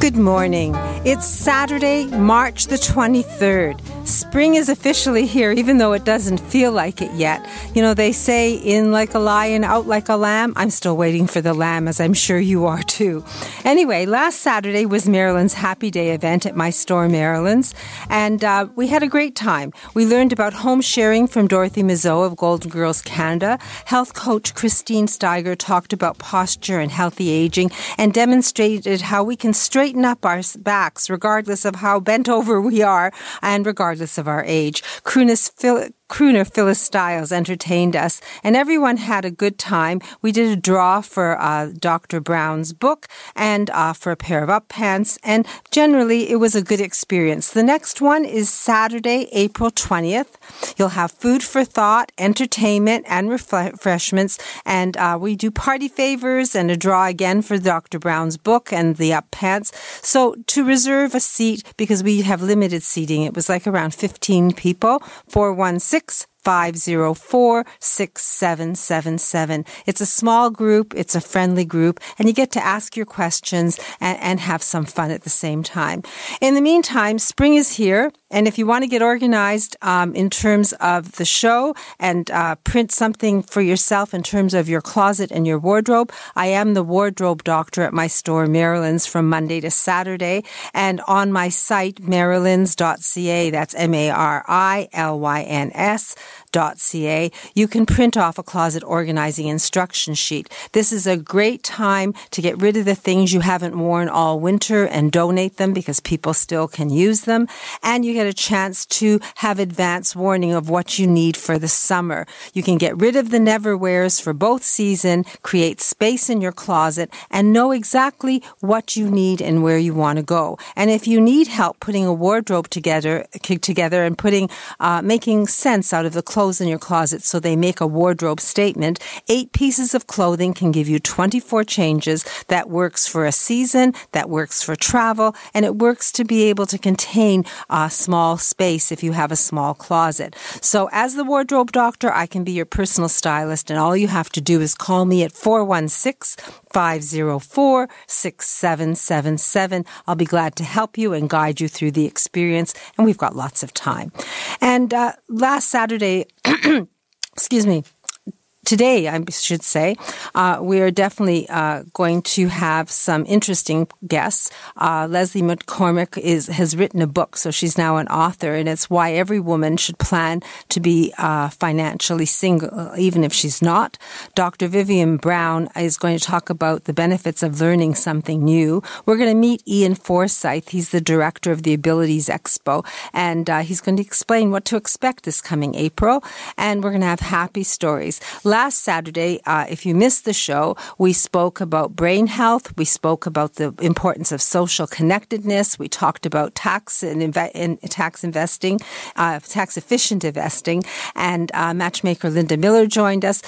Good morning. It's Saturday, March the 23rd. Spring is officially here, even though it doesn't feel like it yet. You know, they say in like a lion, out like a lamb. I'm still waiting for the lamb, as I'm sure you are too. Anyway, last Saturday was Maryland's Happy Day event at My Store Maryland's, and we had a great time. We learned about home sharing from Dorothy Mizzou of Golden Girls Canada. Health coach Christine Steiger talked about posture and healthy aging and demonstrated how we can straighten up our backs, regardless of how bent over we are and regardless of our age. Crooner Phyllis Stiles entertained us, and everyone had a good time. We did a draw for Dr. Brown's book and for a pair of up pants, and generally it was a good experience. The next one is Saturday, April 20th. You'll have food for thought, entertainment, and refreshments, and we do party favors and a draw again for Dr. Brown's book and the up pants. So to reserve a seat, because we have limited seating, it was like around 15 people, 416-504-6777. It's a small group, it's a friendly group, and you get to ask your questions and have some fun at the same time. In the meantime, spring is here, and if you want to get organized in terms of the show and print something for yourself in terms of your closet and your wardrobe, I am the wardrobe doctor at My Store Maryland's from Monday to Saturday, and on my site, marilyns.ca, that's MARILYNS.ca, you can print off a closet organizing instruction sheet. This is a great time to get rid of the things you haven't worn all winter and donate them, because people still can use them. And you get a chance to have advance warning of what you need for the summer. You can get rid of the never wears for both season, create space in your closet, and know exactly what you need and where you want to go. And if you need help putting a wardrobe together and putting making sense out of the clothes in your closet so they make a wardrobe statement, 8 pieces of clothing can give you 24 changes. That works for a season, that works for travel, and it works to be able to contain a small space if you have a small closet. So as the wardrobe doctor, I can be your personal stylist, and all you have to do is call me at 416-504-6777. I'll be glad to help you and guide you through the experience, and we've got lots of time. And last Saturday, today, I should say, we are definitely going to have some interesting guests. Leslie McCormick has written a book, so she's now an author, and it's Why Every Woman Should Plan to Be Financially Single, even if she's not. Dr. Vivian Brown is going to talk about the benefits of learning something new. We're going to meet Ian Forsyth. He's the director of the Abilities Expo, and he's going to explain what to expect this coming April, and we're going to have happy stories. Last Saturday, if you missed the show, we spoke about brain health. We spoke about the importance of social connectedness. We talked about tax and tax-efficient investing, and matchmaker Linda Miller joined us.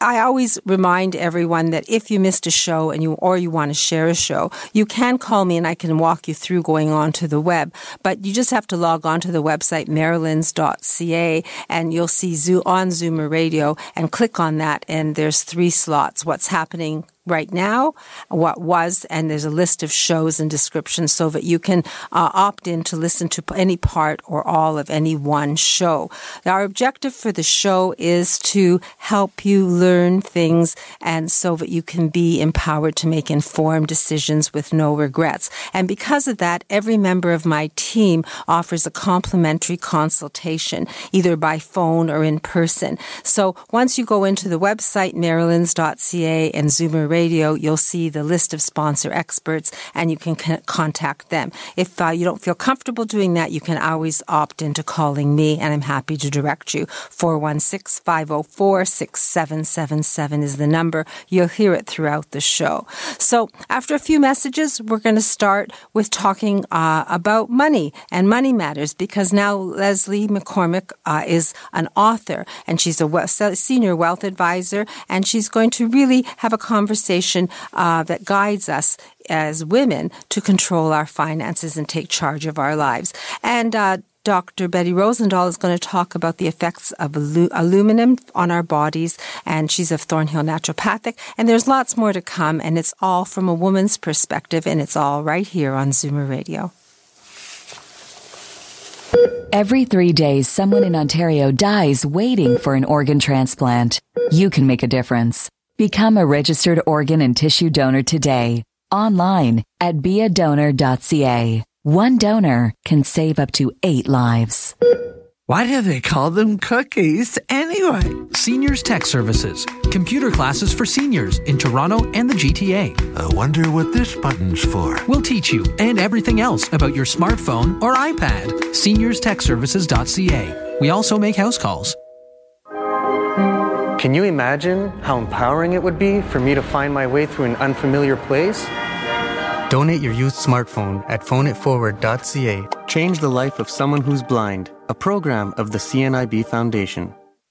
I always remind everyone that if you missed a show or you want to share a show, you can call me and I can walk you through going on to the web. But you just have to log on to the website marilyns.ca, and you'll see on Zoomer Radio, and click on that, and there's 3 slots. What's happening right now, what was, and there's a list of shows and descriptions so that you can opt in to listen to any part or all of any one show. Our objective for the show is to help you learn things, and so that you can be empowered to make informed decisions with no regrets. And because of that, every member of my team offers a complimentary consultation, either by phone or in person. So once you go into the website, marilyns.ca and Zoomer Radio, Radio, you'll see the list of sponsor experts and you can contact them. If you don't feel comfortable doing that, you can always opt into calling me and I'm happy to direct you. 416-504-6777 is the number. You'll hear it throughout the show. So after a few messages, we're going to start with talking about money and money matters, because now Leslie McCormick is an author and she's a senior wealth advisor, and she's going to really have a conversation that guides us as women to control our finances and take charge of our lives. And Dr. Betty Rosendahl is going to talk about the effects of aluminum on our bodies, and she's of Thornhill Naturopathic. And there's lots more to come, and it's all from a woman's perspective, and it's all right here on Zoomer Radio. Every 3 days, someone in Ontario dies waiting for an organ transplant. You can make a difference. Become a registered organ and tissue donor today, online at beadonor.ca. One donor can save up to 8 lives. Why do they call them cookies anyway? Seniors Tech Services. Computer classes for seniors in Toronto and the GTA. I wonder what this button's for. We'll teach you and everything else about your smartphone or iPad. SeniorsTechServices.ca. We also make house calls. Can you imagine how empowering it would be for me to find my way through an unfamiliar place? Donate your used smartphone at phoneitforward.ca. Change the life of someone who's blind. A program of the CNIB Foundation.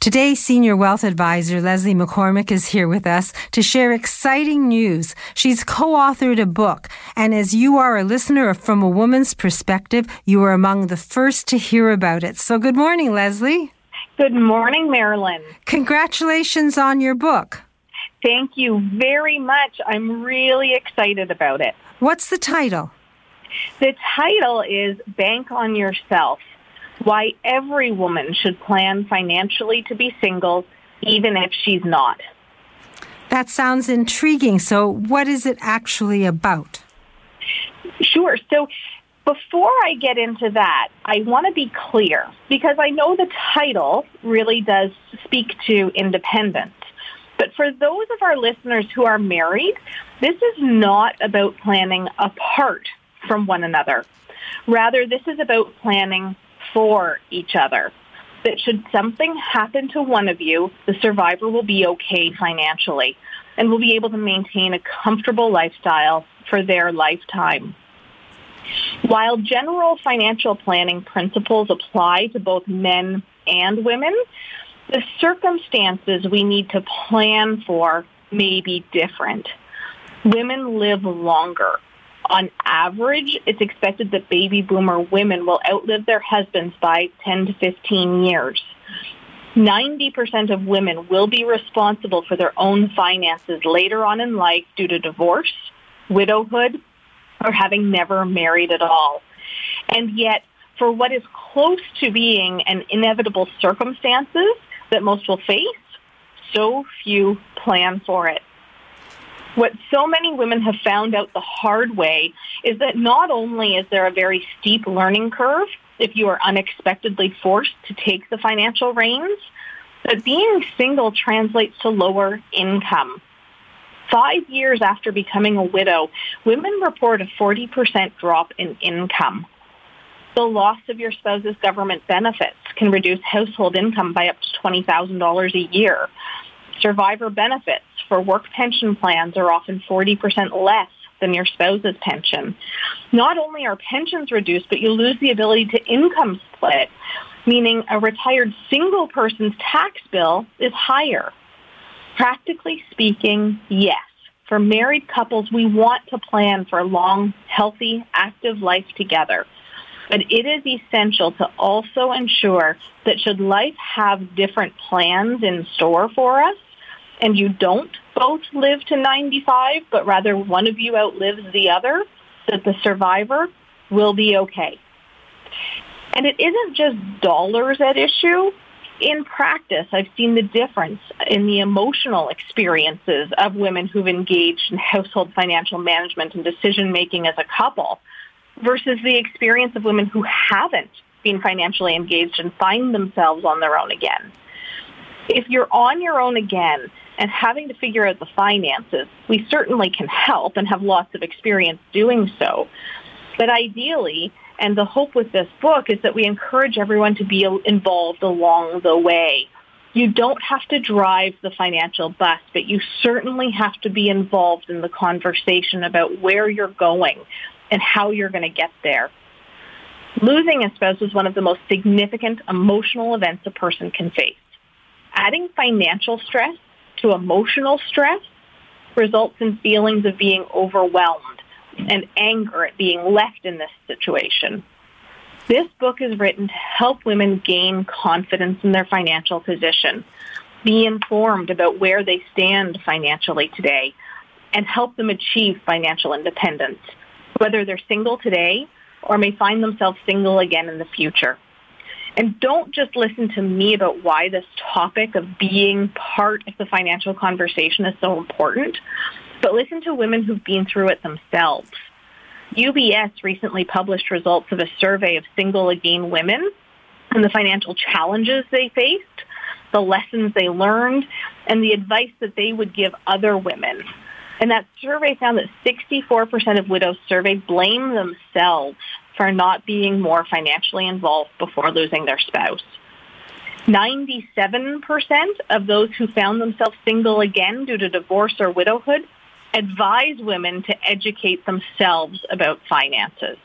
Today, Senior Wealth Advisor Leslie McCormick is here with us to share exciting news. She's co-authored a book, and as you are a listener from a woman's perspective, you are among the first to hear about it. So good morning, Leslie. Good morning, Marilyn. Congratulations on your book. Thank you very much. I'm really excited about it. What's the title? The title is Bank on Yourself: Why Every Woman Should Plan Financially to Be Single, Even If She's Not. That sounds intriguing. So what is it actually about? Sure. So before I get into that, I want to be clear, because I know the title really does speak to independence. But for those of our listeners who are married, this is not about planning apart from one another. Rather, this is about planning for each other, that should something happen to one of you, the survivor will be okay financially and will be able to maintain a comfortable lifestyle for their lifetime. While general financial planning principles apply to both men and women, the circumstances we need to plan for may be different. Women live longer. On average, it's expected that baby boomer women will outlive their husbands by 10 to 15 years. 90% of women will be responsible for their own finances later on in life due to divorce, widowhood, or having never married at all. And yet, for what is close to being an inevitable circumstances that most will face, so few plan for it. What so many women have found out the hard way is that not only is there a very steep learning curve if you are unexpectedly forced to take the financial reins, but being single translates to lower income. 5 years after becoming a widow, women report a 40% drop in income. The loss of your spouse's government benefits can reduce household income by up to $20,000 a year. Survivor benefits for work pension plans are often 40% less than your spouse's pension. Not only are pensions reduced, but you lose the ability to income split, meaning a retired single person's tax bill is higher. Practically speaking, yes, for married couples, we want to plan for a long, healthy, active life together. But it is essential to also ensure that should life have different plans in store for us, and you don't both live to 95, but rather one of you outlives the other, that the survivor will be okay. And it isn't just dollars at issue. in practice, I've seen the difference in the emotional experiences of women who've engaged in household financial management and decision-making as a couple versus the experience of women who haven't been financially engaged and find themselves on their own again. If you're on your own again and having to figure out the finances, we certainly can help and have lots of experience doing so. But ideally, and the hope with this book is that we encourage everyone to be involved along the way. You don't have to drive the financial bus, but you certainly have to be involved in the conversation about where you're going and how you're going to get there. Losing a spouse is one of the most significant emotional events a person can face. Adding financial stress to emotional stress results in feelings of being overwhelmed and anger at being left in this situation. This book is written to help women gain confidence in their financial position, be informed about where they stand financially today, and help them achieve financial independence, whether they're single today or may find themselves single again in the future. And don't just listen to me about why this topic of being part of the financial conversation is so important, but listen to women who've been through it themselves. UBS recently published results of a survey of single again women and the financial challenges they faced, the lessons they learned, and the advice that they would give other women. And that survey found that 64% of widows surveyed blame themselves for not being more financially involved before losing their spouse. 97% of those who found themselves single again due to divorce or widowhood advise women to educate themselves about finances.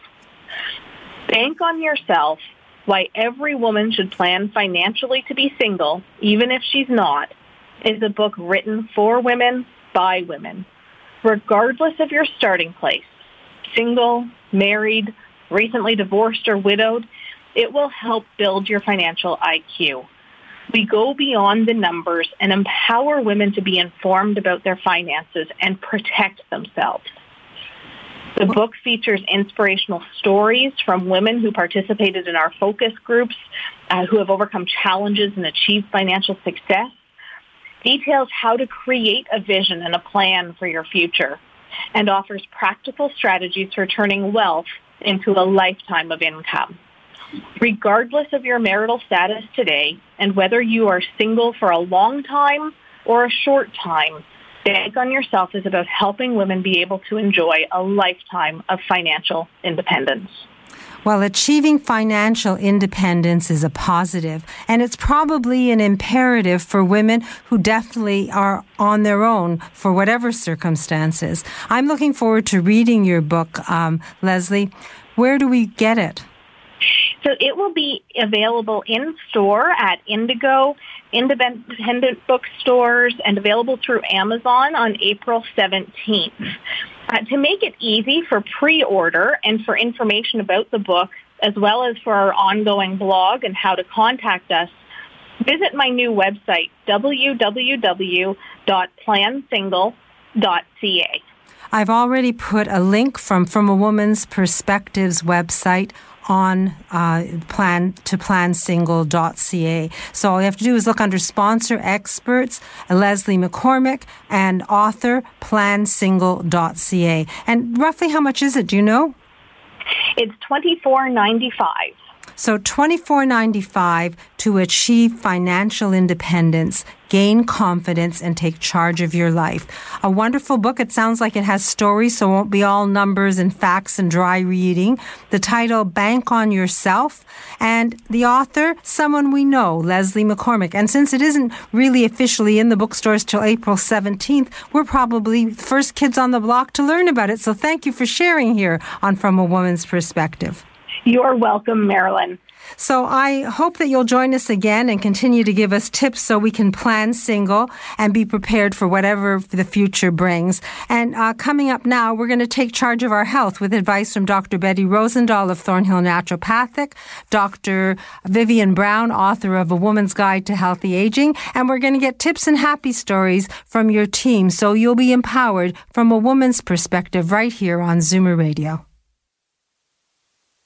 Bank on Yourself, Why Every Woman Should Plan Financially to Be Single, Even If She's Not, is a book written for women by women. Regardless of your starting place, single, married, recently divorced or widowed, it will help build your financial IQ. We go beyond the numbers and empower women to be informed about their finances and protect themselves. The book features inspirational stories from women who participated in our focus groups, who have overcome challenges and achieved financial success, details how to create a vision and a plan for your future, and offers practical strategies for turning wealth into a lifetime of income. Regardless of your marital status today and whether you are single for a long time or a short time, Bank on Yourself is about helping women be able to enjoy a lifetime of financial independence. Well, achieving financial independence is a positive, and it's probably an imperative for women who definitely are on their own for whatever circumstances. I'm looking forward to reading your book, Leslie. Where do we get it? So it will be available in store at Indigo, independent bookstores, and available through Amazon on April 17th. To make it easy for pre-order and for information about the book, as well as for our ongoing blog and how to contact us, visit my new website, www.plansingle.ca. I've already put a link from a Woman's Perspectives website on plansingle.ca. So all you have to do is look under sponsor experts, Leslie McCormick, and author, plansingle.ca. And roughly how much is it? Do you know? It's $24.95. So $24.95 to achieve financial independence, gain confidence, and take charge of your life. A wonderful book. It sounds like it has stories, so it won't be all numbers and facts and dry reading. The title, Bank on Yourself, and the author, someone we know, Leslie McCormick. And since it isn't really officially in the bookstores till April 17th, we're probably the first kids on the block to learn about it. So thank you for sharing here on From a Woman's Perspective. You're welcome, Marilyn. So I hope that you'll join us again and continue to give us tips so we can plan single and be prepared for whatever the future brings. And coming up now, we're going to take charge of our health with advice from Dr. Betty Rosendahl of Thornhill Naturopathic, Dr. Vivian Brown, author of A Woman's Guide to Healthy Aging, and we're going to get tips and happy stories from your team so you'll be empowered from a woman's perspective right here on Zoomer Radio.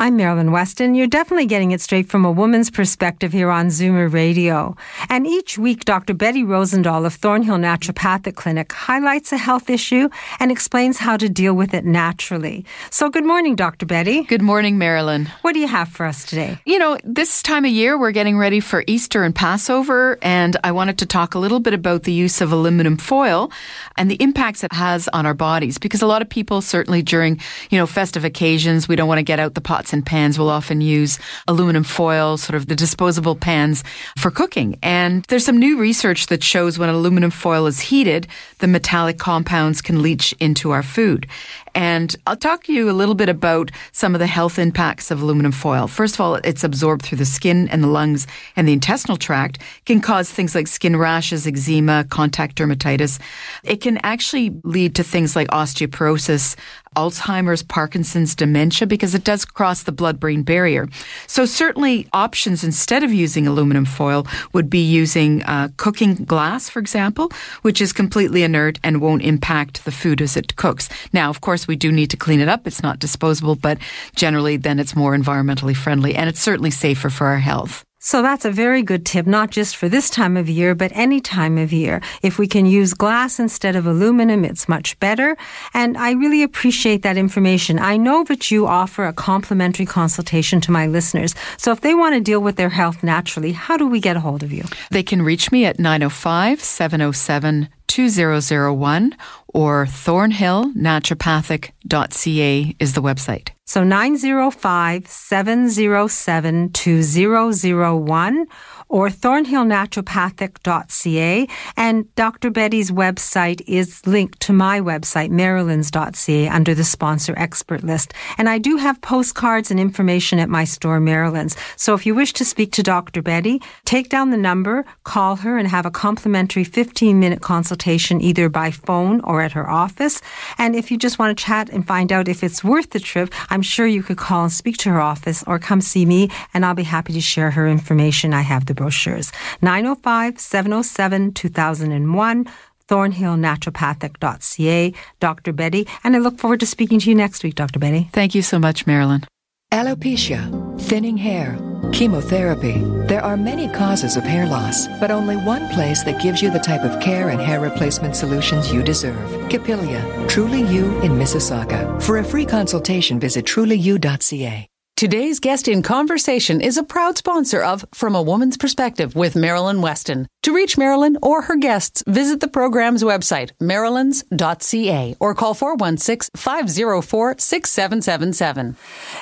I'm Marilyn Weston. You're definitely getting it straight from a woman's perspective here on Zoomer Radio. And each week, Dr. Betty Rosendahl of Thornhill Naturopathic Clinic highlights a health issue and explains how to deal with it naturally. So good morning, Dr. Betty. Good morning, Marilyn. What do you have for us today? You know, this time of year, we're getting ready for Easter and Passover, and I wanted to talk a little bit about the use of aluminum foil and the impacts it has on our bodies, because a lot of people, certainly during, festive occasions, we don't want to get out the pots and pans. Will often use aluminum foil, sort of the disposable pans for cooking. And there's some new research that shows when aluminum foil is heated, the metallic compounds can leach into our food. And I'll talk to you a little bit about some of the health impacts of aluminum foil. First of all, it's absorbed through the skin and the lungs and the intestinal tract, can cause things like skin rashes, eczema, contact dermatitis. It can actually lead to things like osteoporosis, Alzheimer's, Parkinson's, dementia, because it does cross the blood-brain barrier. So certainly options instead of using aluminum foil would be using cooking glass, for example, which is completely inert and won't impact the food as it cooks. Now, of course, we do need to clean it up. It's not disposable, but generally then it's more environmentally friendly, and it's certainly safer for our health. So that's a very good tip, not just for this time of year, but any time of year. If we can use glass instead of aluminum, it's much better. And I really appreciate that information. I know that you offer a complimentary consultation to my listeners. So if they want to deal with their health naturally, how do we get a hold of you? They can reach me at 905-707-2001 or thornhillnaturopathic.ca is the website. So 905-707-2001 or thornhillnaturopathic.ca. And Dr. Betty's website is linked to my website, marilyns.ca, under the sponsor expert list. And I do have postcards and information at my store, Marilyn's. So if you wish to speak to Dr. Betty, take down the number, call her, and have a complimentary 15-minute consultation either by phone or at her office. And if you just want to chat and find out if it's worth the trip, I'm sure you could call and speak to her office or come see me, and I'll be happy to share her information. I have the brochures. 905-707-2001, thornhillnaturopathic.ca, Dr. Betty. And I look forward to speaking to you next week, Dr. Betty. Thank you so much, Marilyn. Alopecia, thinning hair, chemotherapy. There are many causes of hair loss, but only one place that gives you the type of care and hair replacement solutions you deserve. Capilia, Truly You in Mississauga. For a free consultation, visit trulyu.ca. Today's guest in conversation is a proud sponsor of From a Woman's Perspective with Marilyn Weston. To reach Marilyn or her guests, visit the program's website, marilyns.ca, or call 416-504-6777.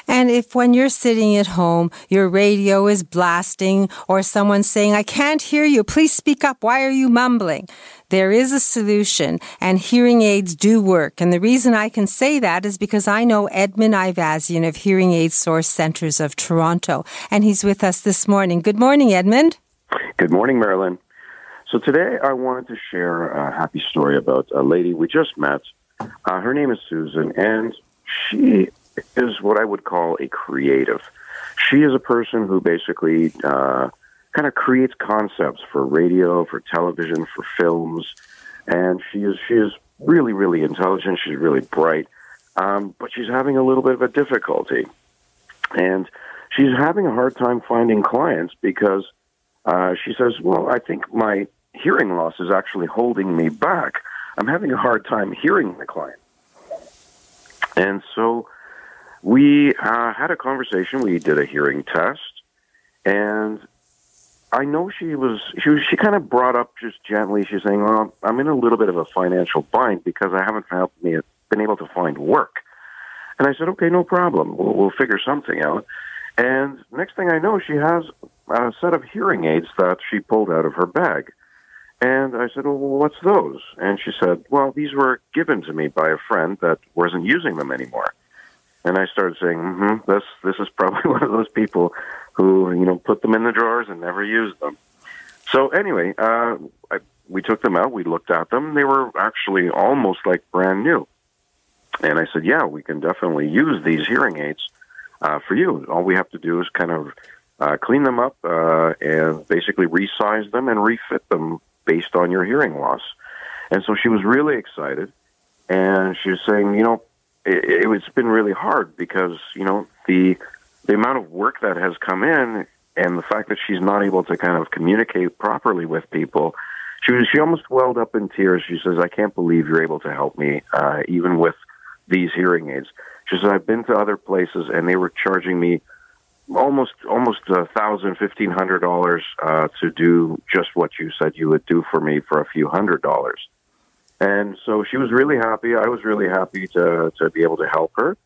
And if when you're sitting at home, your radio is blasting or someone's saying, I can't hear you, please speak up, why are you mumbling? There is a solution, and hearing aids do work. And the reason I can say that is because I know Edmond Ivazian of Hearing Aid Source Centres of Toronto, and he's with us this morning. Good morning, Edmond. Good morning, Marilyn. So today I wanted to share a happy story about a lady we just met. Her name is Susan, and she is what I would call a creative. She is a person who basically kind of creates concepts for radio, for television, for films, and she is really, really intelligent. She's really bright, but she's having a little bit of a difficulty, and she's having a hard time finding clients because she says, well, I think my hearing loss is actually holding me back. I'm having a hard time hearing the client. And so we had a conversation. We did a hearing test, and I know she kind of brought up just gently. She's saying, well, I'm in a little bit of a financial bind because I haven't been able to find work. And I said, okay, no problem. We'll figure something out. And next thing I know, she has a set of hearing aids that she pulled out of her bag. And I said, well, what's those? And she said, well, these were given to me by a friend that wasn't using them anymore. And I started saying, this is probably one of those people who, you know, put them in the drawers and never used them. So anyway, we took them out. We looked at them. They were actually almost like brand new. And I said, yeah, we can definitely use these hearing aids for you. All we have to do is kind of clean them up and basically resize them and refit them based on your hearing loss. And so she was really excited. And she was saying, you know, it's been really hard because, you know, the amount of work that has come in and the fact that she's not able to kind of communicate properly with people, she almost welled up in tears. She says, I can't believe you're able to help me, even with these hearing aids. She said, I've been to other places and they were charging me almost $1,000, $1,500 to do just what you said you would do for me for a few $100s. And so she was really happy. I was really happy to be able to help her.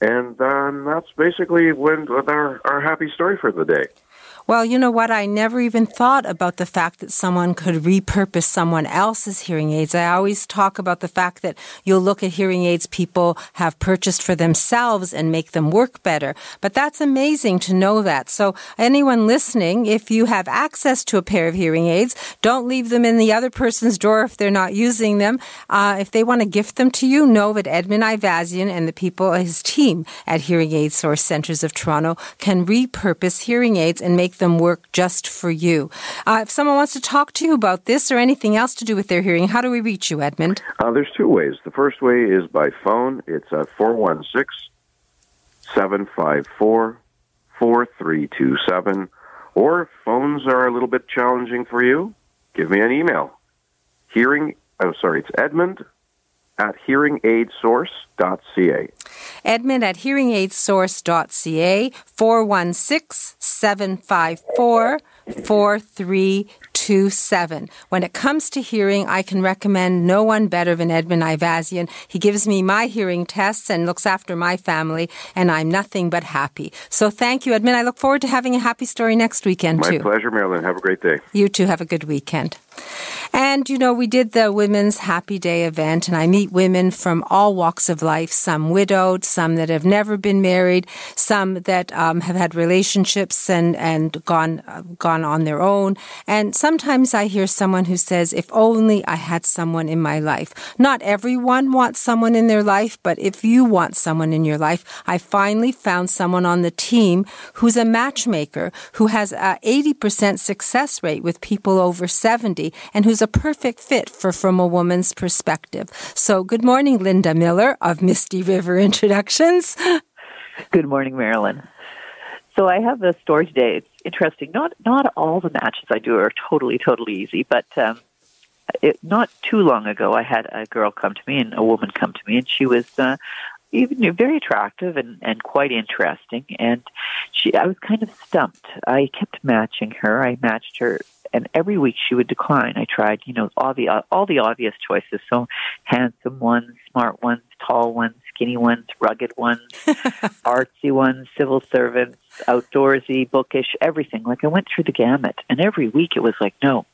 And that's basically when our happy story for the day. Well, you know what? I never even thought about the fact that someone could repurpose someone else's hearing aids. I always talk about the fact that you'll look at hearing aids people have purchased for themselves and make them work better. But that's amazing to know that. So anyone listening, if you have access to a pair of hearing aids, don't leave them in the other person's drawer if they're not using them. If they want to gift them to you, know that Edmond Ivazian and the people, his team at Hearing Aid Source Centres of Toronto can repurpose hearing aids and make them work just for you. If someone wants to talk to you about this or anything else to do with their hearing, how do we reach you, Edmond? There's two ways. The first way is by phone. It's at 416-754-4327. Or if phones are a little bit challenging for you, give me an email. It's Edmond at hearingaidsource.ca. Edmond at hearingaidsource.ca, 416-754-4327. When it comes to hearing, I can recommend no one better than Edmond Ivazian. He gives me my hearing tests and looks after my family, and I'm nothing but happy. So thank you, Edmond. I look forward to having a happy story next weekend, too. My pleasure, Marilyn. Have a great day. You, too. Have a good weekend. And, you know, we did the Women's Happy Day event, and I meet women from all walks of life, some widowed, some that have never been married, some that have had relationships and gone on their own. And sometimes I hear someone who says, if only I had someone in my life. Not everyone wants someone in their life, but if you want someone in your life, I finally found someone on the team who's a matchmaker, who has an 80% success rate with people over 70, and who's a perfect fit from a woman's perspective. So good morning, Linda Miller of Misty River Introductions. Good morning, Marilyn. So I have a story today. It's interesting. Not all the matches I do are totally easy, but not too long ago, I had a woman come to me, and she was even very attractive and quite interesting. And I was kind of stumped. I kept matching her. I matched her. And every week she would decline. I tried, you know, all the obvious choices. So handsome ones, smart ones, tall ones, skinny ones, rugged ones, artsy ones, civil servants, outdoorsy, bookish, everything. Like I went through the gamut. And every week it was like, no.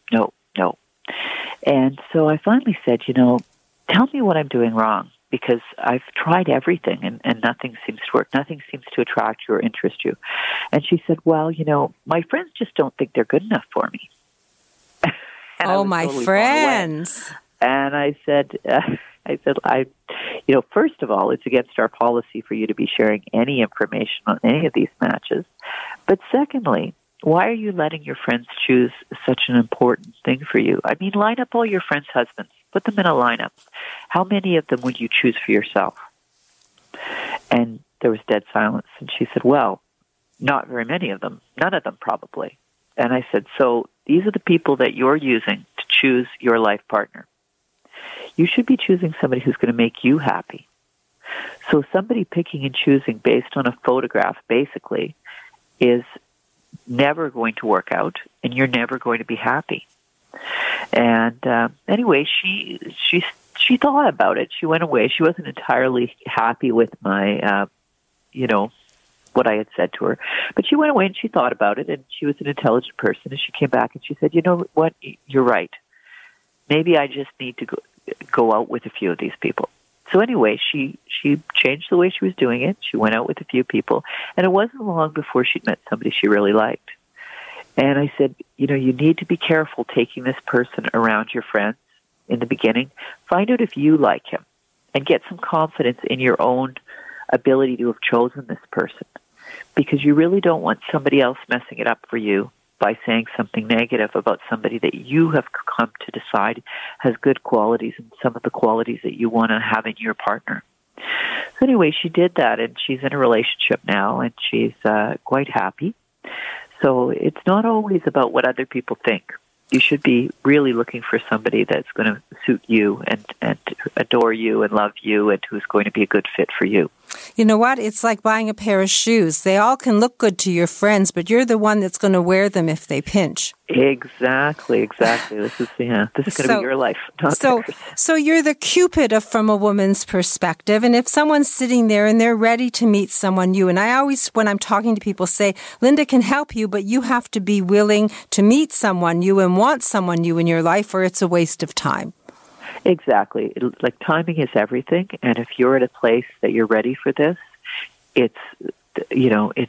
And so I finally said, you know, tell me what I'm doing wrong, because I've tried everything and nothing seems to work. Nothing seems to attract you or interest you. And she said, well, you know, my friends just don't think they're good enough for me. And oh, my totally friends. And I said, you know, first of all, it's against our policy for you to be sharing any information on any of these matches. But secondly, why are you letting your friends choose such an important thing for you? I mean, line up all your friends' husbands. Put them in a lineup. How many of them would you choose for yourself? And there was dead silence. And she said, well, not very many of them. None of them, probably. And I said, so these are the people that you're using to choose your life partner. You should be choosing somebody who's going to make you happy. So somebody picking and choosing based on a photograph, basically, is never going to work out, and you're never going to be happy. And anyway, she thought about it. She went away. She wasn't entirely happy with my, what I had said to her. But she went away and she thought about it, and she was an intelligent person, and she came back and she said, you know what, you're right. Maybe I just need to go out with a few of these people. So anyway, she changed the way she was doing it. She went out with a few people, and it wasn't long before she'd met somebody she really liked. And I said, you know, you need to be careful taking this person around your friends in the beginning. Find out if you like him and get some confidence in your own ability to have chosen this person, because you really don't want somebody else messing it up for you by saying something negative about somebody that you have come to decide has good qualities and some of the qualities that you want to have in your partner. So anyway, she did that, and she's in a relationship now, and she's quite happy. So it's not always about what other people think. You should be really looking for somebody that's going to suit you and adore you and love you and who's going to be a good fit for you. You know what? It's like buying a pair of shoes. They all can look good to your friends, but you're the one that's going to wear them if they pinch. Exactly. This is going to be your life. So you're the Cupid from a woman's perspective. And if someone's sitting there and they're ready to meet someone new, and I always, when I'm talking to people, say, Linda can help you, but you have to be willing to meet someone new and want someone new in your life, or it's a waste of time. Exactly. Like, timing is everything, and if you're at a place that you're ready for this, it's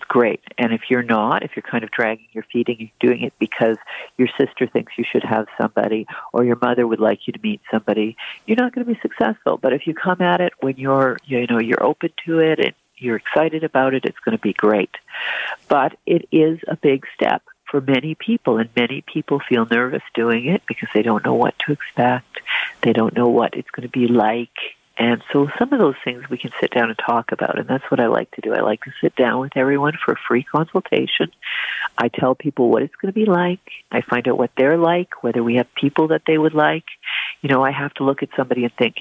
great. And if you're not, if you're kind of dragging your feet and you're doing it because your sister thinks you should have somebody or your mother would like you to meet somebody, you're not going to be successful. But if you come at it when you're open to it and you're excited about it, it's going to be great. But it is a big step for many people, and many people feel nervous doing it because they don't know what to expect. They don't know what it's going to be like. And so some of those things we can sit down and talk about, and that's what I like to do. I like to sit down with everyone for a free consultation. I tell people what it's going to be like. I find out what they're like, whether we have people that they would like. You know, I have to look at somebody and think,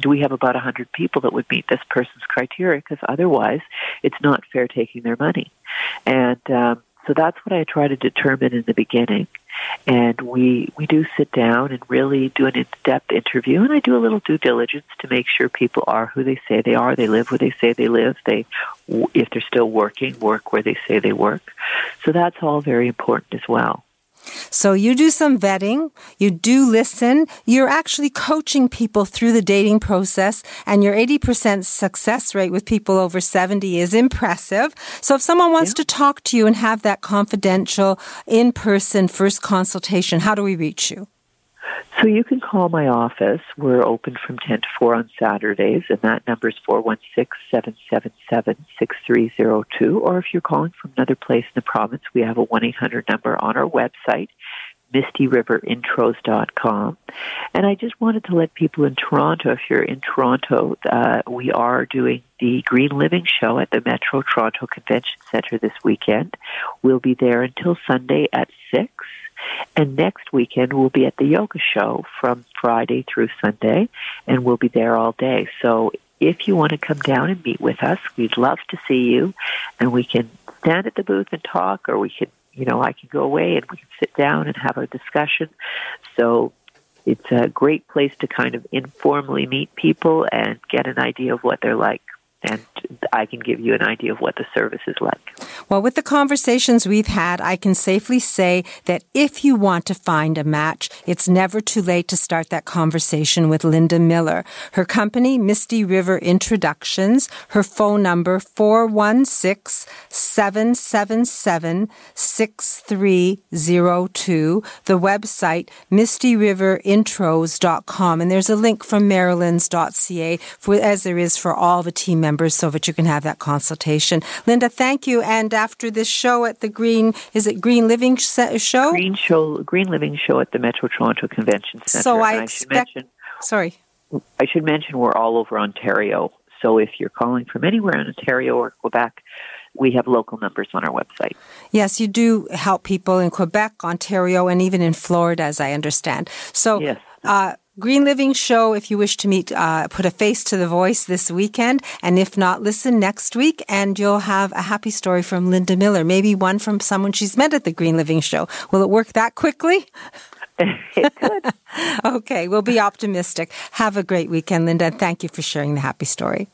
do we have about 100 people that would meet this person's criteria? Because otherwise, it's not fair taking their money. And so that's what I try to determine in the beginning. And we do sit down and really do an in-depth interview, and I do a little due diligence to make sure people are who they say they are, they live where they say they live, if they're still working, work where they say they work. So that's all very important as well. So you do some vetting, you do listen, you're actually coaching people through the dating process, and your 80% success rate with people over 70 is impressive. So if someone wants to talk to you and have that confidential in-person first consultation, how do we reach you? So you can call my office. We're open from 10 to 4 on Saturdays, and that number is 416-777-6302. Or if you're calling from another place in the province, we have a 1-800 number on our website, mistyriverintros.com. And I just wanted to let people in Toronto, if you're in Toronto, we are doing the Green Living Show at the Metro Toronto Convention Centre this weekend. We'll be there until Sunday at 6. And next weekend, we'll be at the yoga show from Friday through Sunday, and we'll be there all day. So if you want to come down and meet with us, we'd love to see you, and we can stand at the booth and talk, or we could, I can go away and we can sit down and have a discussion. So it's a great place to kind of informally meet people and get an idea of what they're like. And I can give you an idea of what the service is like. Well, with the conversations we've had, I can safely say that if you want to find a match, it's never too late to start that conversation with Linda Miller. Her company, Misty River Introductions, her phone number, 416-777-6302, the website, mistyriverintros.com. And there's a link from marilyns.ca, as there is for all the team members. So that you can have that consultation. Linda, thank you. And after this show at the Green Living Show at the Metro Toronto Convention Centre. So I should mention we're all over Ontario. So if you're calling from anywhere in Ontario or Quebec, we have local numbers on our website. Yes, you do help people in Quebec, Ontario, and even in Florida, as I understand. So yes. Green Living Show, if you wish to meet, put a face to the voice this weekend. And if not, listen next week and you'll have a happy story from Linda Miller, maybe one from someone she's met at the Green Living Show. Will it work that quickly? It could. Okay, we'll be optimistic. Have a great weekend, Linda. And thank you for sharing the happy story.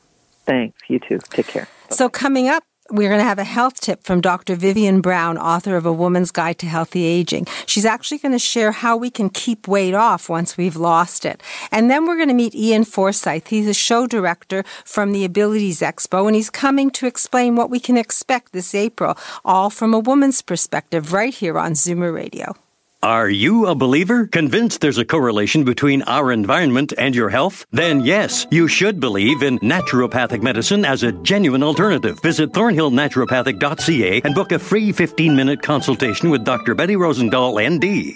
Thanks. You too. Take care. Bye-bye. So coming up, We're going to have a health tip from Dr. Vivian Brown, author of A Woman's Guide to Healthy Aging. She's actually going to share how we can keep weight off once we've lost it. And then we're going to meet Ian Forsyth. He's a show director from the Abilities Expo, and he's coming to explain what we can expect this April, all from a woman's perspective, right here on Zoomer Radio. Are you a believer? Convinced there's a correlation between our environment and your health? Then yes, you should believe in naturopathic medicine as a genuine alternative. Visit thornhillnaturopathic.ca and book a free 15-minute consultation with Dr. Betty Rosendahl, ND.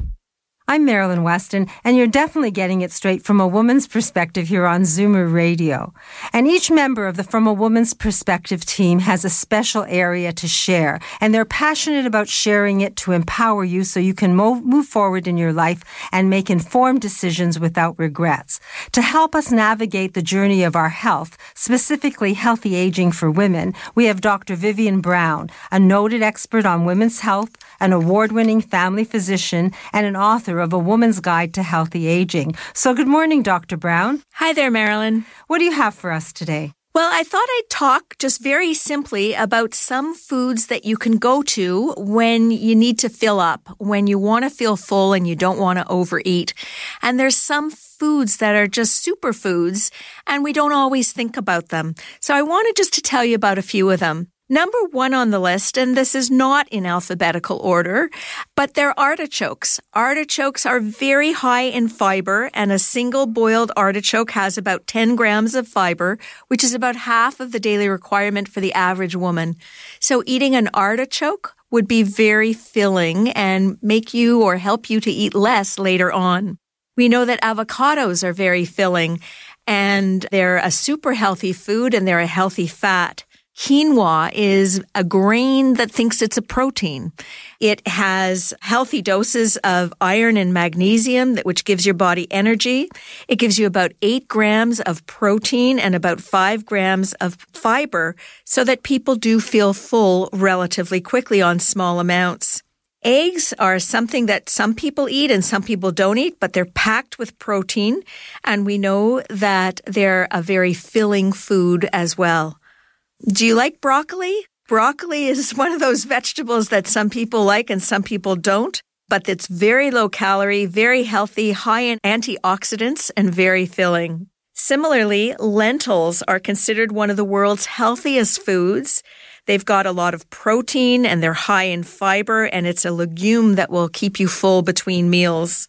I'm Marilyn Weston, and you're definitely getting it straight from a woman's perspective here on Zoomer Radio. And each member of the From a Woman's Perspective team has a special area to share, and they're passionate about sharing it to empower you so you can move forward in your life and make informed decisions without regrets. To help us navigate the journey of our health, specifically healthy aging for women, we have Dr. Vivian Brown, a noted expert on women's health, an award-winning family physician, and an author of A Woman's Guide to Healthy Aging. So good morning, Dr. Brown. Hi there, Marilyn. What do you have for us today? Well, I thought I'd talk just very simply about some foods that you can go to when you need to fill up, when you want to feel full and you don't want to overeat. And there's some foods that are just superfoods, and we don't always think about them. So I wanted just to tell you about a few of them. Number one on the list, and this is not in alphabetical order, but they're artichokes. Artichokes are very high in fiber, and a single boiled artichoke has about 10 grams of fiber, which is about half of the daily requirement for the average woman. So eating an artichoke would be very filling and make you or help you to eat less later on. We know that avocados are very filling, and they're a super healthy food, and they're a healthy fat. Quinoa is a grain that thinks it's a protein. It has healthy doses of iron and magnesium, which gives your body energy. It gives you about 8 grams of protein and about 5 grams of fiber, so that people do feel full relatively quickly on small amounts. Eggs are something that some people eat and some people don't eat, but they're packed with protein, and we know that they're a very filling food as well. Do you like broccoli? Broccoli is one of those vegetables that some people like and some people don't, but it's very low calorie, very healthy, high in antioxidants, and very filling. Similarly, lentils are considered one of the world's healthiest foods. They've got a lot of protein, and they're high in fiber, and it's a legume that will keep you full between meals.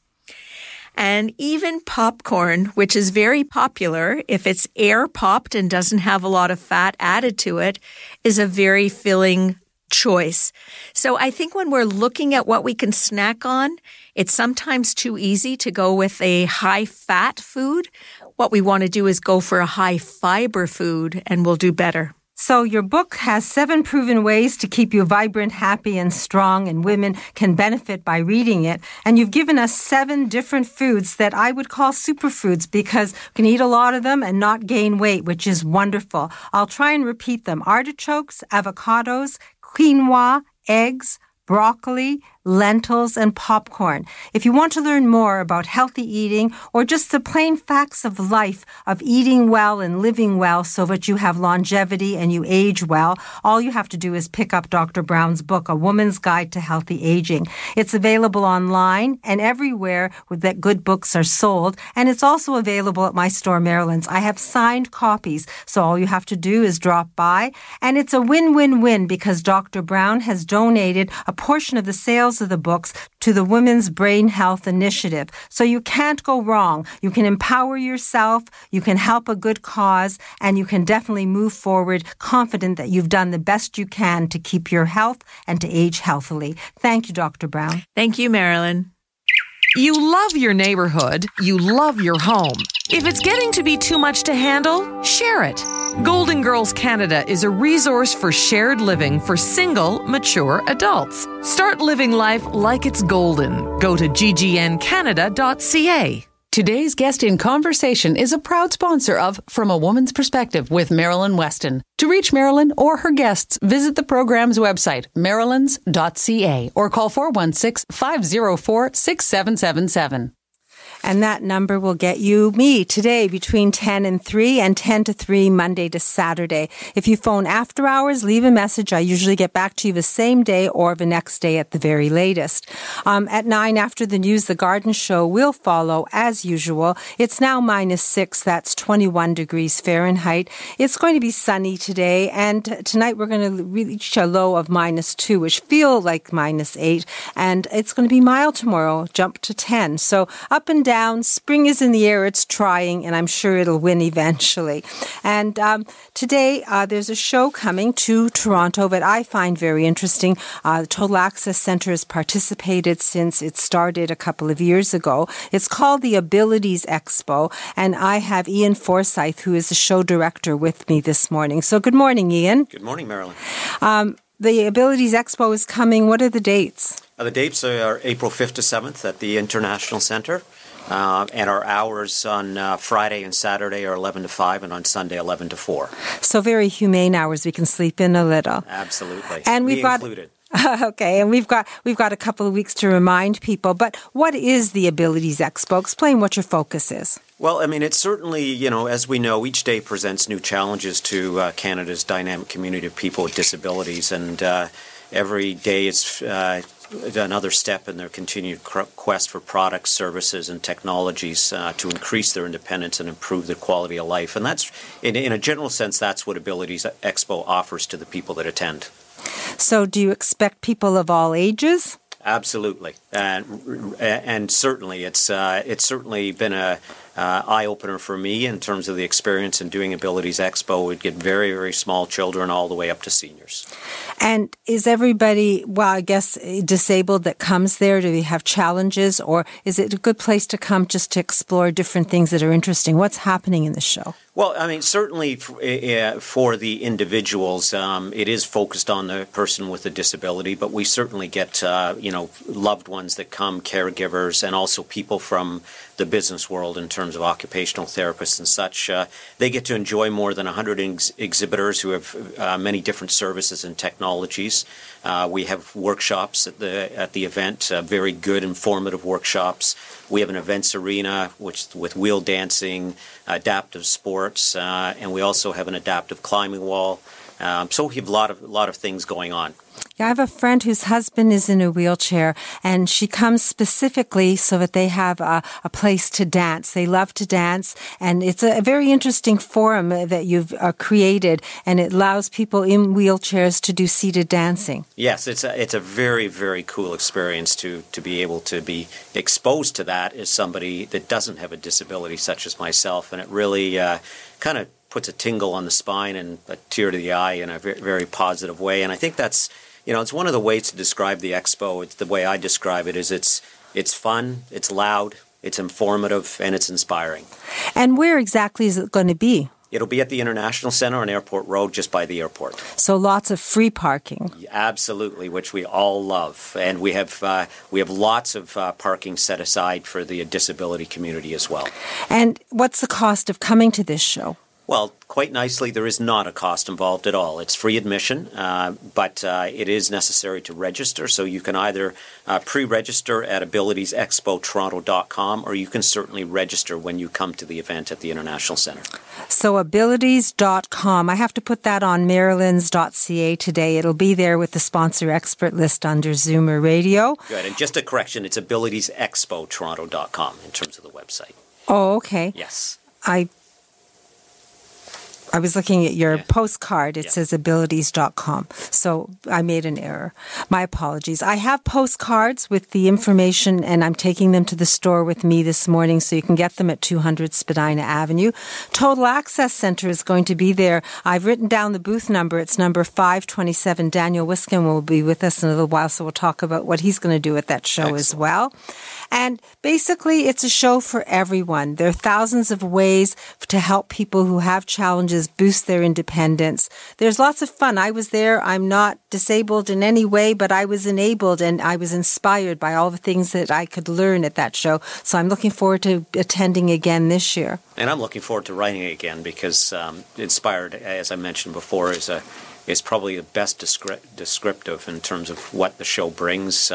And even popcorn, which is very popular, if it's air popped and doesn't have a lot of fat added to it, is a very filling choice. So I think when we're looking at what we can snack on, it's sometimes too easy to go with a high fat food. What we want to do is go for a high fiber food, and we'll do better. So your book has 7 proven ways to keep you vibrant, happy, and strong, and women can benefit by reading it. And you've given us 7 different foods that I would call superfoods, because you can eat a lot of them and not gain weight, which is wonderful. I'll try and repeat them. Artichokes, avocados, quinoa, eggs, broccoli, lentils, and popcorn. If you want to learn more about healthy eating or just the plain facts of life, of eating well and living well so that you have longevity and you age well, all you have to do is pick up Dr. Brown's book, A Woman's Guide to Healthy Aging. It's available online and everywhere that good books are sold, and it's also available at my store, Maryland's. I have signed copies, so all you have to do is drop by, and it's a win-win-win because Dr. Brown has donated a portion of the sales of the books to the Women's Brain Health Initiative. So you can't go wrong. You can empower yourself, you can help a good cause, and you can definitely move forward confident that you've done the best you can to keep your health and to age healthily. Thank you, Dr. Brown. Thank you, Marilyn. You love your neighborhood. You love your home. If it's getting to be too much to handle, share it. Golden Girls Canada is a resource for shared living for single, mature adults. Start living life like it's golden. Go to ggncanada.ca. Today's guest in conversation is a proud sponsor of From a Woman's Perspective with Marilyn Weston. To reach Marilyn or her guests, visit the program's website, marilyns.ca, or call 416-504-6777. And that number will get you me today between 10 and 3 and 10 to 3 Monday to Saturday. If you phone after hours, leave a message. I usually get back to you the same day or the next day at the very latest. At 9 after the news, the Garden Show will follow as usual. It's now -6. That's 21 degrees Fahrenheit. It's going to be sunny today. And tonight we're going to reach a low of -2, which feel like -8. And it's going to be mild tomorrow, jump to 10. So up and down. Spring is in the air. It's trying, and I'm sure it'll win eventually. And today, there's a show coming to Toronto that I find very interesting. The Total Access Center has participated since it started a couple of years ago. It's called the Abilities Expo, and I have Ian Forsyth, who is the show director, with me this morning. So good morning, Ian. Good morning, Marilyn. The Abilities Expo is coming. What are the dates? The dates are April 5th to 7th at the International Centre. And our hours on Friday and Saturday are 11 to 5 and on Sunday 11 to 4. So very humane hours. We can sleep in a little. Absolutely. And we've got included. Okay, and we've got a couple of weeks to remind people. But what is the Abilities Expo? Explain what your focus is. Well, I mean, it's certainly, you know, as we know, each day presents new challenges to Canada's dynamic community of people with disabilities, and every day is another step in their continued quest for products, services, and technologies to increase their independence and improve their quality of life. And that's, in a general sense, that's what Abilities Expo offers to the people that attend. So do you expect people of all ages? Absolutely. And certainly, it's certainly been a eye-opener for me in terms of the experience in doing Abilities Expo. We'd get very, very small children all the way up to seniors. And is everybody, well, I guess, disabled that comes there? Do they have challenges? Or is it a good place to come just to explore different things that are interesting? What's happening in the show? Well, I mean, certainly for the individuals, it is focused on the person with a disability, but we certainly get, loved ones that come, caregivers, and also people from the business world in terms of occupational therapists and such. They get to enjoy more than 100 exhibitors who have many different services and technologies. We have workshops at the event, very good, informative workshops. We have an events arena with wheel dancing, adaptive sports, and we also have an adaptive climbing wall. So we have a lot of things going on. Yeah, I have a friend whose husband is in a wheelchair, and she comes specifically so that they have a place to dance. They love to dance, and it's a very interesting forum that you've created, and it allows people in wheelchairs to do seated dancing. Yes, it's a very, very cool experience to be able to be exposed to that as somebody that doesn't have a disability such as myself, and it really kind of puts a tingle on the spine and a tear to the eye in a very, very positive way. And I think that's, it's one of the ways to describe the expo. It's the way I describe it is it's fun, it's loud, it's informative, and it's inspiring. And where exactly is it going to be? It'll be at the International Centre on Airport Road, just by the airport. So lots of free parking. Absolutely, which we all love, and we have lots of parking set aside for the disability community as well. And what's the cost of coming to this show? Well, quite nicely, there is not a cost involved at all. It's free admission, but it is necessary to register. So you can either pre-register at AbilitiesExpoToronto.com, or you can certainly register when you come to the event at the International Centre. So abilities.com. I have to put that on marilyns.ca today. It'll be there with the sponsor expert list under Zoomer Radio. Good. And just a correction, it's AbilitiesExpoToronto.com in terms of the website. Oh, okay. Yes. I was looking at your postcard. It says abilities.com. So I made an error. My apologies. I have postcards with the information, and I'm taking them to the store with me this morning, so you can get them at 200 Spadina Avenue. Total Access Center is going to be there. I've written down the booth number. It's number 527. Daniel Wiskin will be with us in a little while, so we'll talk about what he's going to do at that show as well. And basically, it's a show for everyone. There are thousands of ways to help people who have challenges businesses, boost their independence. There's lots of fun. I was there. I'm not disabled in any way, but I was enabled and I was inspired by all the things that I could learn at that show. So I'm looking forward to attending again this year. And I'm looking forward to writing again because inspired, as I mentioned before, is probably the best descriptive in terms of what the show brings,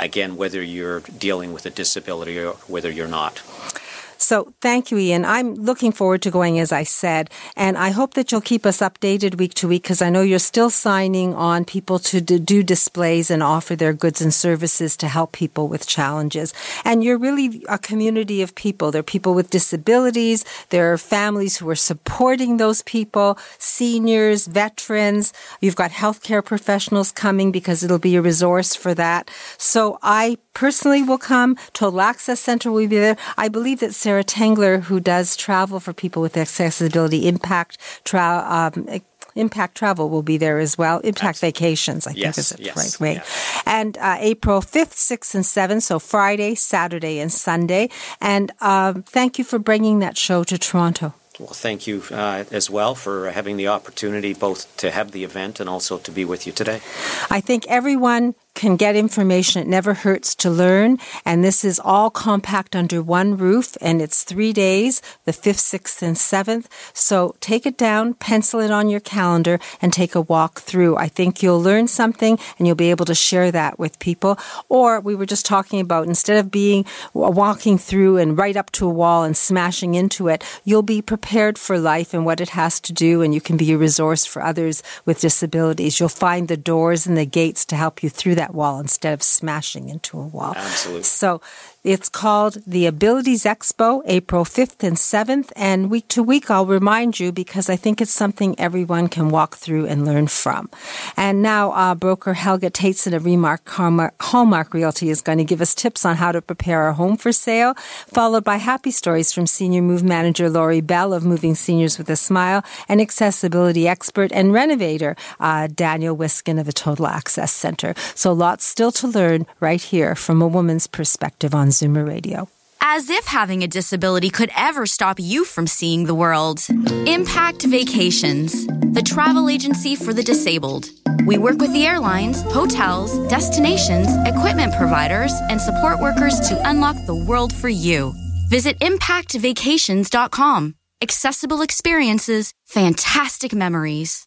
again, whether you're dealing with a disability or whether you're not. So thank you, Ian. I'm looking forward to going, as I said, and I hope that you'll keep us updated week to week because I know you're still signing on people to do displays and offer their goods and services to help people with challenges. And you're really a community of people. There are people with disabilities. There are families who are supporting those people, seniors, veterans. You've got healthcare professionals coming because it'll be a resource for that. So I personally will come. Total Access Center will be there. I believe that Sarah Tengler, who does travel for people with accessibility, Impact Travel will be there as well. Impact Vacations, I think is the right way. Yeah. And April 5th, 6th, and 7th, so Friday, Saturday, and Sunday. And thank you for bringing that show to Toronto. Well, thank you as well for having the opportunity both to have the event and also to be with you today. I think everyone can get information. It never hurts to learn. And this is all compact under one roof. And it's 3 days, the 5th, 6th, and 7th. So take it down, pencil it on your calendar, and take a walk through. I think you'll learn something and you'll be able to share that with people. Or we were just talking about instead of walking through and right up to a wall and smashing into it, you'll be prepared for life and what it has to do. And you can be a resource for others with disabilities. You'll find the doors and the gates to help you through that wall instead of smashing into a wall. Absolutely. So it's called the Abilities Expo, April 5th and 7th. And week to week, I'll remind you because I think it's something everyone can walk through and learn from. And now broker Helga Tateson of Hallmark Realty is going to give us tips on how to prepare our home for sale, followed by happy stories from Senior Move Manager Lori Bell of Moving Seniors with a Smile and accessibility expert and renovator Daniel Wiskin of the Total Access Center. So lots still to learn right here from a woman's perspective on Zoomer Radio. As if having a disability could ever stop you from seeing the world. Impact Vacations, the travel agency for the disabled. We work with the airlines, hotels, destinations, equipment providers, and support workers to unlock the world for you. Visit impactvacations.com. Accessible experiences, fantastic memories.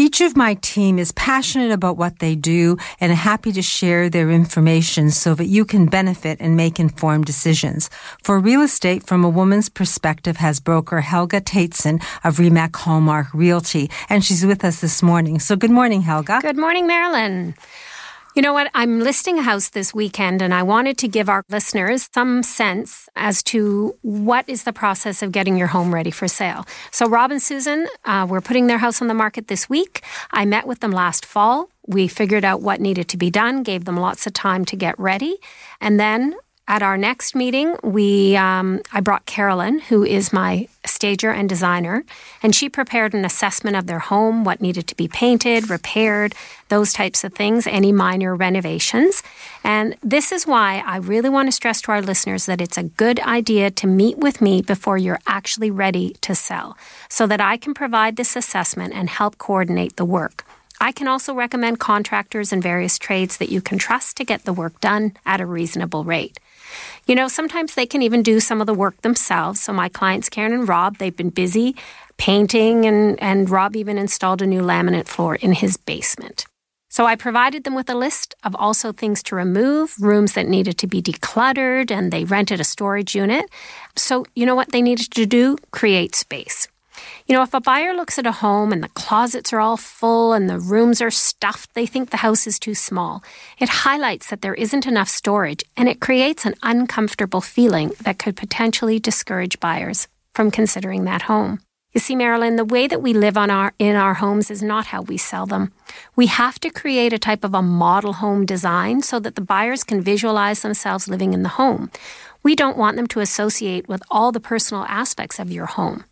Each of my team is passionate about what they do and happy to share their information so that you can benefit and make informed decisions. For real estate from a woman's perspective has broker Helga Tateson of REMAC Hallmark Realty, and she's with us this morning. So good morning, Helga. Good morning, Marilyn. You know what? I'm listing a house this weekend, and I wanted to give our listeners some sense as to what is the process of getting your home ready for sale. So Rob and Susan were putting their house on the market this week. I met with them last fall. We figured out what needed to be done, gave them lots of time to get ready. And then at our next meeting, I brought Carolyn, who is my stager and designer, and she prepared an assessment of their home, what needed to be painted, repaired, those types of things, any minor renovations. And this is why I really want to stress to our listeners that it's a good idea to meet with me before you're actually ready to sell, so that I can provide this assessment and help coordinate the work. I can also recommend contractors and various trades that you can trust to get the work done at a reasonable rate. You know, sometimes they can even do some of the work themselves. So my clients, Karen and Rob, they've been busy painting, and Rob even installed a new laminate floor in his basement. So I provided them with a list of also things to remove, rooms that needed to be decluttered, and they rented a storage unit. So you know what they needed to do? Create space. You know, if a buyer looks at a home and the closets are all full and the rooms are stuffed, they think the house is too small. It highlights that there isn't enough storage, and it creates an uncomfortable feeling that could potentially discourage buyers from considering that home. You see, Marilyn, the way that we live in our homes is not how we sell them. We have to create a type of a model home design so that the buyers can visualize themselves living in the home. We don't want them to associate with all the personal aspects of your home.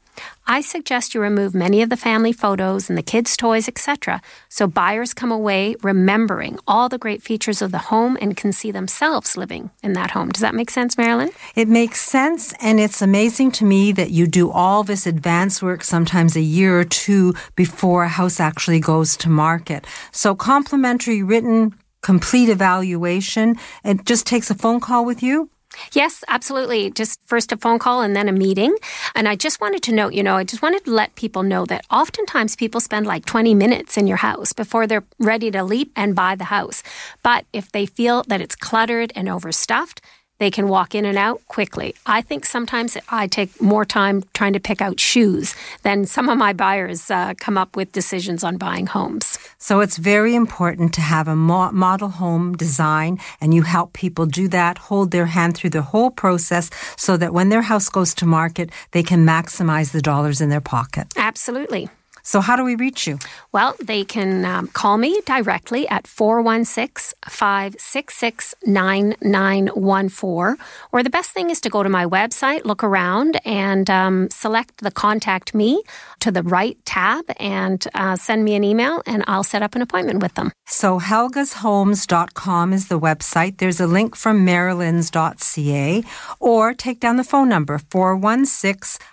I suggest you remove many of the family photos and the kids' toys, etc., so buyers come away remembering all the great features of the home and can see themselves living in that home. Does that make sense, Marilyn? It makes sense, and it's amazing to me that you do all this advance work sometimes a year or two before a house actually goes to market. So complimentary written, complete evaluation, it just takes a phone call with you? Yes, absolutely. Just first a phone call and then a meeting. And I just wanted to note, I just wanted to let people know that oftentimes people spend like 20 minutes in your house before they're ready to leap and buy the house. But if they feel that it's cluttered and overstuffed, they can walk in and out quickly. I think sometimes I take more time trying to pick out shoes than some of my buyers come up with decisions on buying homes. So it's very important to have a model home design, and you help people do that, hold their hand through the whole process so that when their house goes to market, they can maximize the dollars in their pocket. Absolutely. So how do we reach you? Well, they can call me directly at 416-566-9914. Or the best thing is to go to my website, look around, and select the Contact Me to the right tab and send me an email, and I'll set up an appointment with them. So helgashomes.com is the website. There's a link from marilyns.ca. Or take down the phone number, 416-566-9914.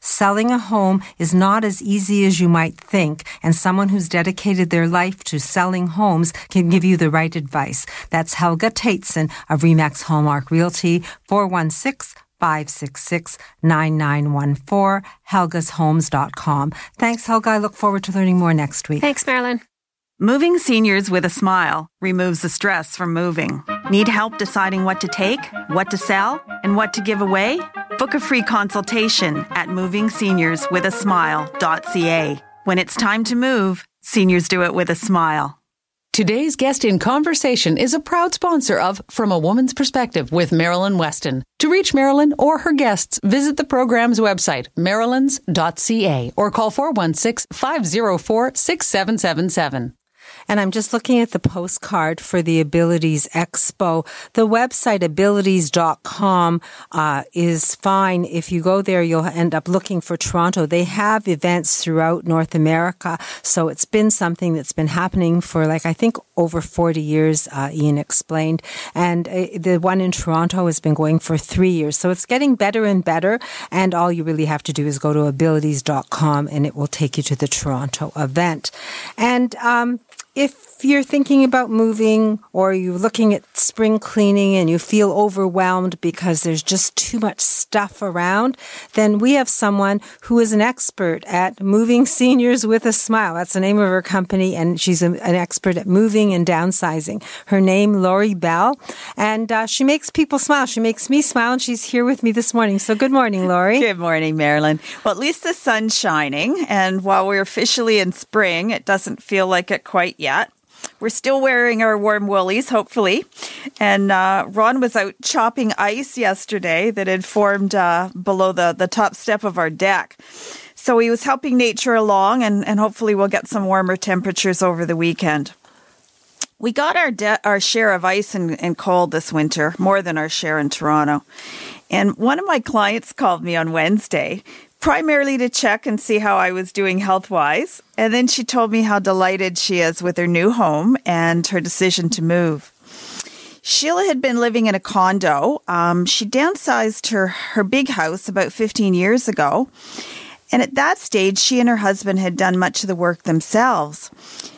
Selling a home is not as easy as you might think, and someone who's dedicated their life to selling homes can give you the right advice. That's Helga Tateson of Remax Hallmark Realty, 416-566-9914, helgashomes.com. Thanks, Helga. I look forward to learning more next week. Thanks, Marilyn. Moving Seniors with a Smile removes the stress from moving. Need help deciding what to take, what to sell, and what to give away? Book a free consultation at movingseniorswithasmile.ca. When it's time to move, seniors do it with a smile. Today's guest in conversation is a proud sponsor of From a Woman's Perspective with Marilyn Weston. To reach Marilyn or her guests, visit the program's website, marilyns.ca, or call 416-504-6777. And I'm just looking at the postcard for the Abilities Expo. The website, abilities.com, is fine. If you go there, you'll end up looking for Toronto. They have events throughout North America. So it's been something that's been happening for, like, I think over 40 years, Ian explained. And the one in Toronto has been going for 3 years. So it's getting better and better. And all you really have to do is go to abilities.com and it will take you to the Toronto event. And, if you're thinking about moving or you're looking at spring cleaning and you feel overwhelmed because there's just too much stuff around, then we have someone who is an expert at Moving Seniors with a Smile. That's the name of her company, and she's an expert at moving and downsizing. Her name, Lori Bell, and she makes people smile. She makes me smile, and she's here with me this morning. So good morning, Lori. Good morning, Marilyn. Well, at least the sun's shining, and while we're officially in spring, it doesn't feel like it quite yet. We're still wearing our warm woolies, hopefully. And Ron was out chopping ice yesterday that had formed below the top step of our deck. So he was helping nature along, and hopefully we'll get some warmer temperatures over the weekend. We got our share of ice and cold this winter, more than our share in Toronto. And one of my clients called me on Wednesday, primarily to check and see how I was doing health-wise. And then she told me how delighted she is with her new home and her decision to move. Sheila had been living in a condo. She downsized her big house about 15 years ago. And at that stage, she and her husband had done much of the work themselves.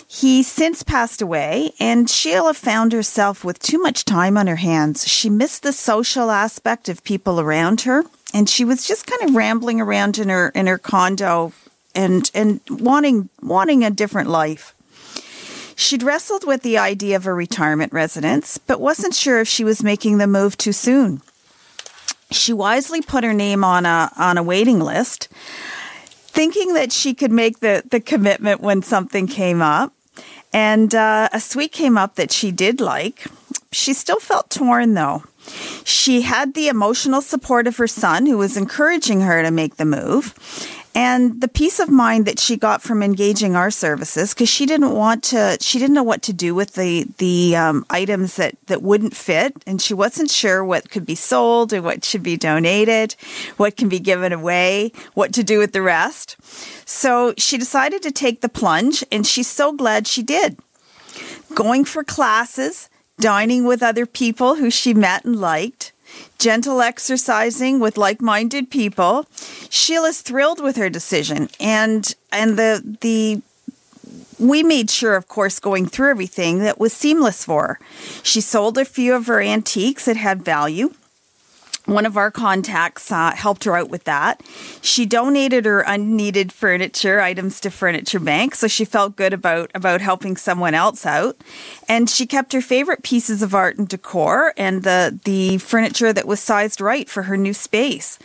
He since passed away, and Sheila found herself with too much time on her hands. She missed the social aspect of people around her. And she was just kind of rambling around in her condo and wanting a different life. She'd wrestled with the idea of a retirement residence, but wasn't sure if she was making the move too soon. She wisely put her name on a waiting list, thinking that she could make the commitment when something came up. And a suite came up that she did like. She still felt torn, though. She had the emotional support of her son, who was encouraging her to make the move, and the peace of mind that she got from engaging our services, because she didn't know what to do with the items that wouldn't fit, and she wasn't sure what could be sold and what should be donated, what can be given away, what to do with the rest. So she decided to take the plunge, and she's so glad she did. Going for classes, dining with other people who she met and liked, gentle exercising with like-minded people. Sheila's thrilled with her decision, and the we made sure, of course, going through everything that was seamless for her. She sold a few of her antiques that had value. One of our contacts helped her out with that. She donated her unneeded furniture items to Furniture Bank, so she felt good about helping someone else out. And she kept her favorite pieces of art and decor and the furniture that was sized right for her new space.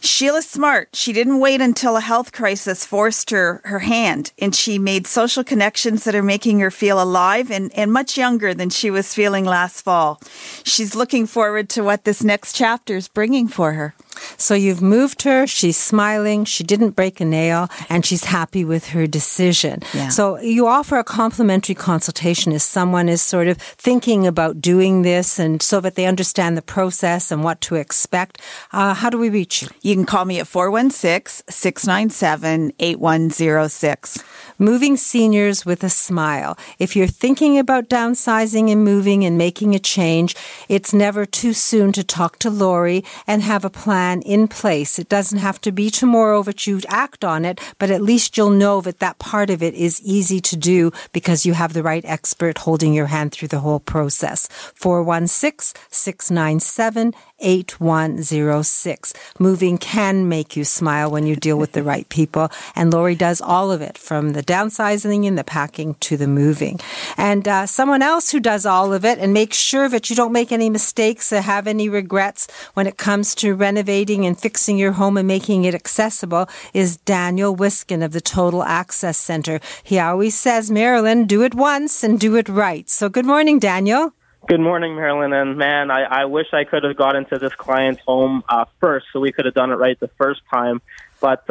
Sheila's smart. She didn't wait until a health crisis forced her hand, and she made social connections that are making her feel alive and much younger than she was feeling last fall. She's looking forward to what this next chapter is bringing for her. So you've moved her, she's smiling, she didn't break a nail, and she's happy with her decision. Yeah. So you offer a complimentary consultation if someone is sort of thinking about doing this, and so that they understand the process and what to expect. How do we reach you? You can call me at 416-697-8106. Moving Seniors with a Smile. If you're thinking about downsizing and moving and making a change, it's never too soon to talk to Lori and have a plan in place. It doesn't have to be tomorrow that you act on it, but at least you'll know that part of it is easy to do because you have the right expert holding your hand through the whole process. 416-697-8106. Moving can make you smile when you deal with the right people, and Lori does all of it, from the downsizing and the packing to the moving. And someone else who does all of it and makes sure that you don't make any mistakes or have any regrets when it comes to renovating and fixing your home and making it accessible is Daniel Wiskin of the Total Access Center. He always says, Marilyn, do it once and do it right. So good morning, Daniel. Good morning, Marilyn. And man, I wish I could have got into this client's home first so we could have done it right the first time. But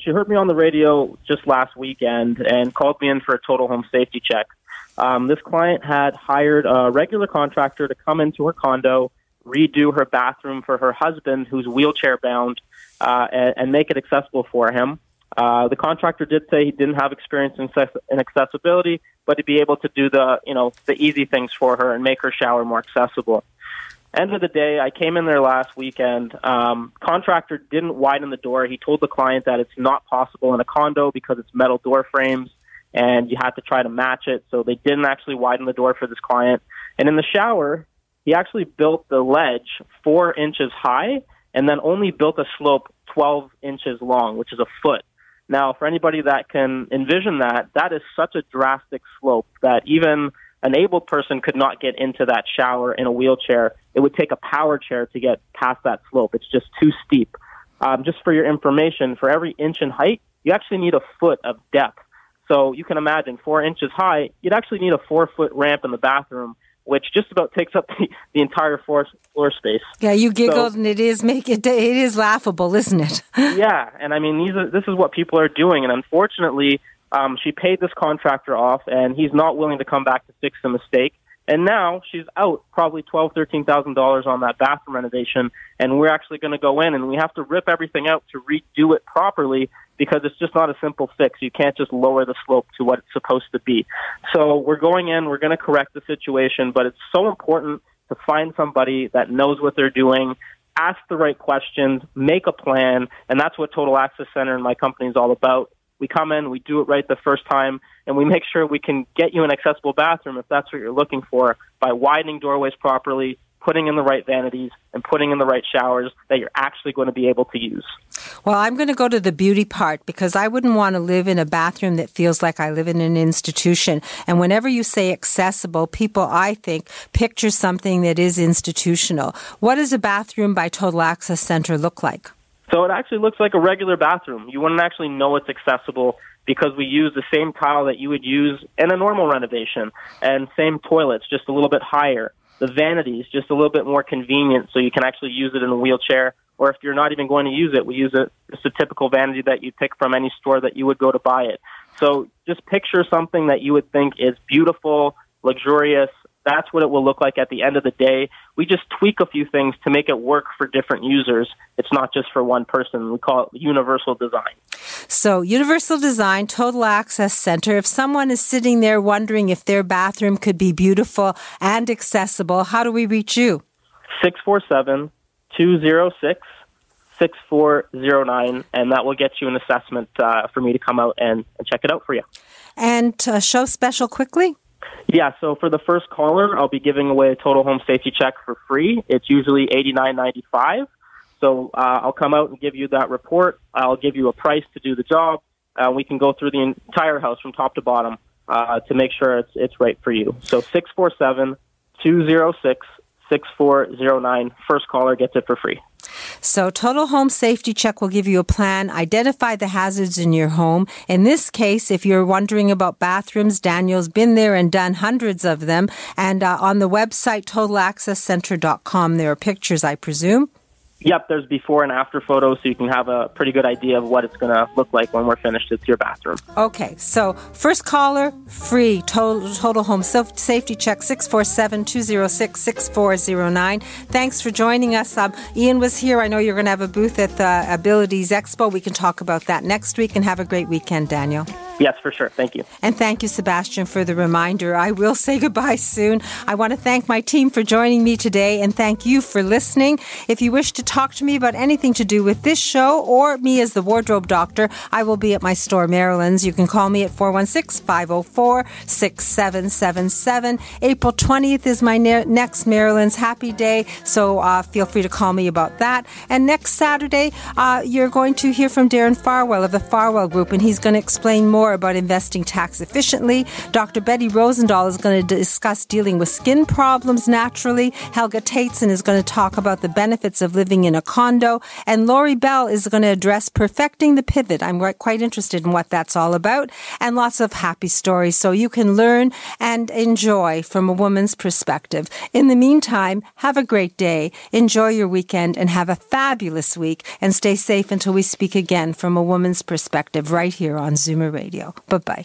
she heard me on the radio just last weekend and called me in for a total home safety check. This client had hired a regular contractor to come into her condo, redo her bathroom for her husband, who's wheelchair-bound, and make it accessible for him. The contractor did say he didn't have experience in accessibility, but to be able to do the easy things for her and make her shower more accessible. End of the day, I came in there last weekend. Contractor didn't widen the door. He told the client that it's not possible in a condo because it's metal door frames, and you have to try to match it. So they didn't actually widen the door for this client. And in the shower, he actually built the ledge 4 inches high and then only built a slope 12 inches long, which is a foot. Now, for anybody that can envision that, that is such a drastic slope that even an able person could not get into that shower in a wheelchair. It would take a power chair to get past that slope. It's just too steep. Just for your information, for every inch in height, you actually need a foot of depth. So you can imagine 4 inches high, you'd actually need a 4-foot ramp in the bathroom, which just about takes up the entire floor space. Yeah, you giggled, so, and it is laughable, isn't it? Yeah, and I mean, this is what people are doing, and unfortunately, she paid this contractor off, and he's not willing to come back to fix the mistake. And now she's out probably $12,000, $13,000 on that bathroom renovation, and we're actually going to go in, and we have to rip everything out to redo it properly, because it's just not a simple fix. You can't just lower the slope to what it's supposed to be. So we're going in, we're going to correct the situation, but it's so important to find somebody that knows what they're doing, ask the right questions, make a plan, and that's what Total Access Center and my company is all about. We come in, we do it right the first time, and we make sure we can get you an accessible bathroom if that's what you're looking for by widening doorways properly, putting in the right vanities, and putting in the right showers that you're actually going to be able to use. Well, I'm going to go to the beauty part, because I wouldn't want to live in a bathroom that feels like I live in an institution. And whenever you say accessible, people, I think, picture something that is institutional. What does a bathroom by Total Access Center look like? So it actually looks like a regular bathroom. You wouldn't actually know it's accessible because we use the same tile that you would use in a normal renovation, and same toilets, just a little bit higher. the vanity is just a little bit more convenient, so you can actually use it in a wheelchair. Or if you're not even going to use it, we use it's a typical vanity that you pick from any store that you would go to buy it. So just picture something that you would think is beautiful, luxurious. That's what it will look like at the end of the day. We just tweak a few things to make it work for different users. It's not just for one person. We call it universal design. So universal design, Total Access Center. If someone is sitting there wondering if their bathroom could be beautiful and accessible, how do we reach you? 647-206-6409, and that will get you an assessment for me to come out and check it out for you. And show special quickly? Yeah, so for the first caller, I'll be giving away a total home safety check for free. It's usually $89.95. So I'll come out and give you that report. I'll give you a price to do the job. We can go through the entire house from top to bottom to make sure it's right for you. So 647-206-6409. First caller gets it for free. So Total Home Safety Check will give you a plan, identify the hazards in your home. In this case, if you're wondering about bathrooms, Daniel's been there and done hundreds of them. And on the website, totalaccesscenter.com, there are pictures, I presume. Yep, there's before and after photos, so you can have a pretty good idea of what it's going to look like when we're finished with your bathroom. Okay, so first caller, free, total home safety check, 647-206-6409. Thanks for joining us. Ian was here. I know you're going to have a booth at the Abilities Expo. We can talk about that next week, and have a great weekend, Daniel. Yes, for sure. Thank you. And thank you, Sebastian, for the reminder. I will say goodbye soon. I want to thank my team for joining me today, and thank you for listening. If you wish to talk to me about anything to do with this show or me as the wardrobe doctor, I will be at my store, Maryland's. You can call me at 416-504-6777. April 20th is my next Maryland's Happy Day, so feel free to call me about that. And next Saturday, you're going to hear from Darren Farwell of the Farwell Group, and he's going to explain more about investing tax efficiently. Dr. Betty Rosendahl is going to discuss dealing with skin problems naturally. Helga Tateson is going to talk about the benefits of living in a condo. And Lori Bell is going to address perfecting the pivot. I'm quite interested in what that's all about. And lots of happy stories so you can learn and enjoy from a woman's perspective. In the meantime, have a great day. Enjoy your weekend and have a fabulous week. And stay safe until we speak again from a woman's perspective right here on Zoomer Radio. Bye-bye.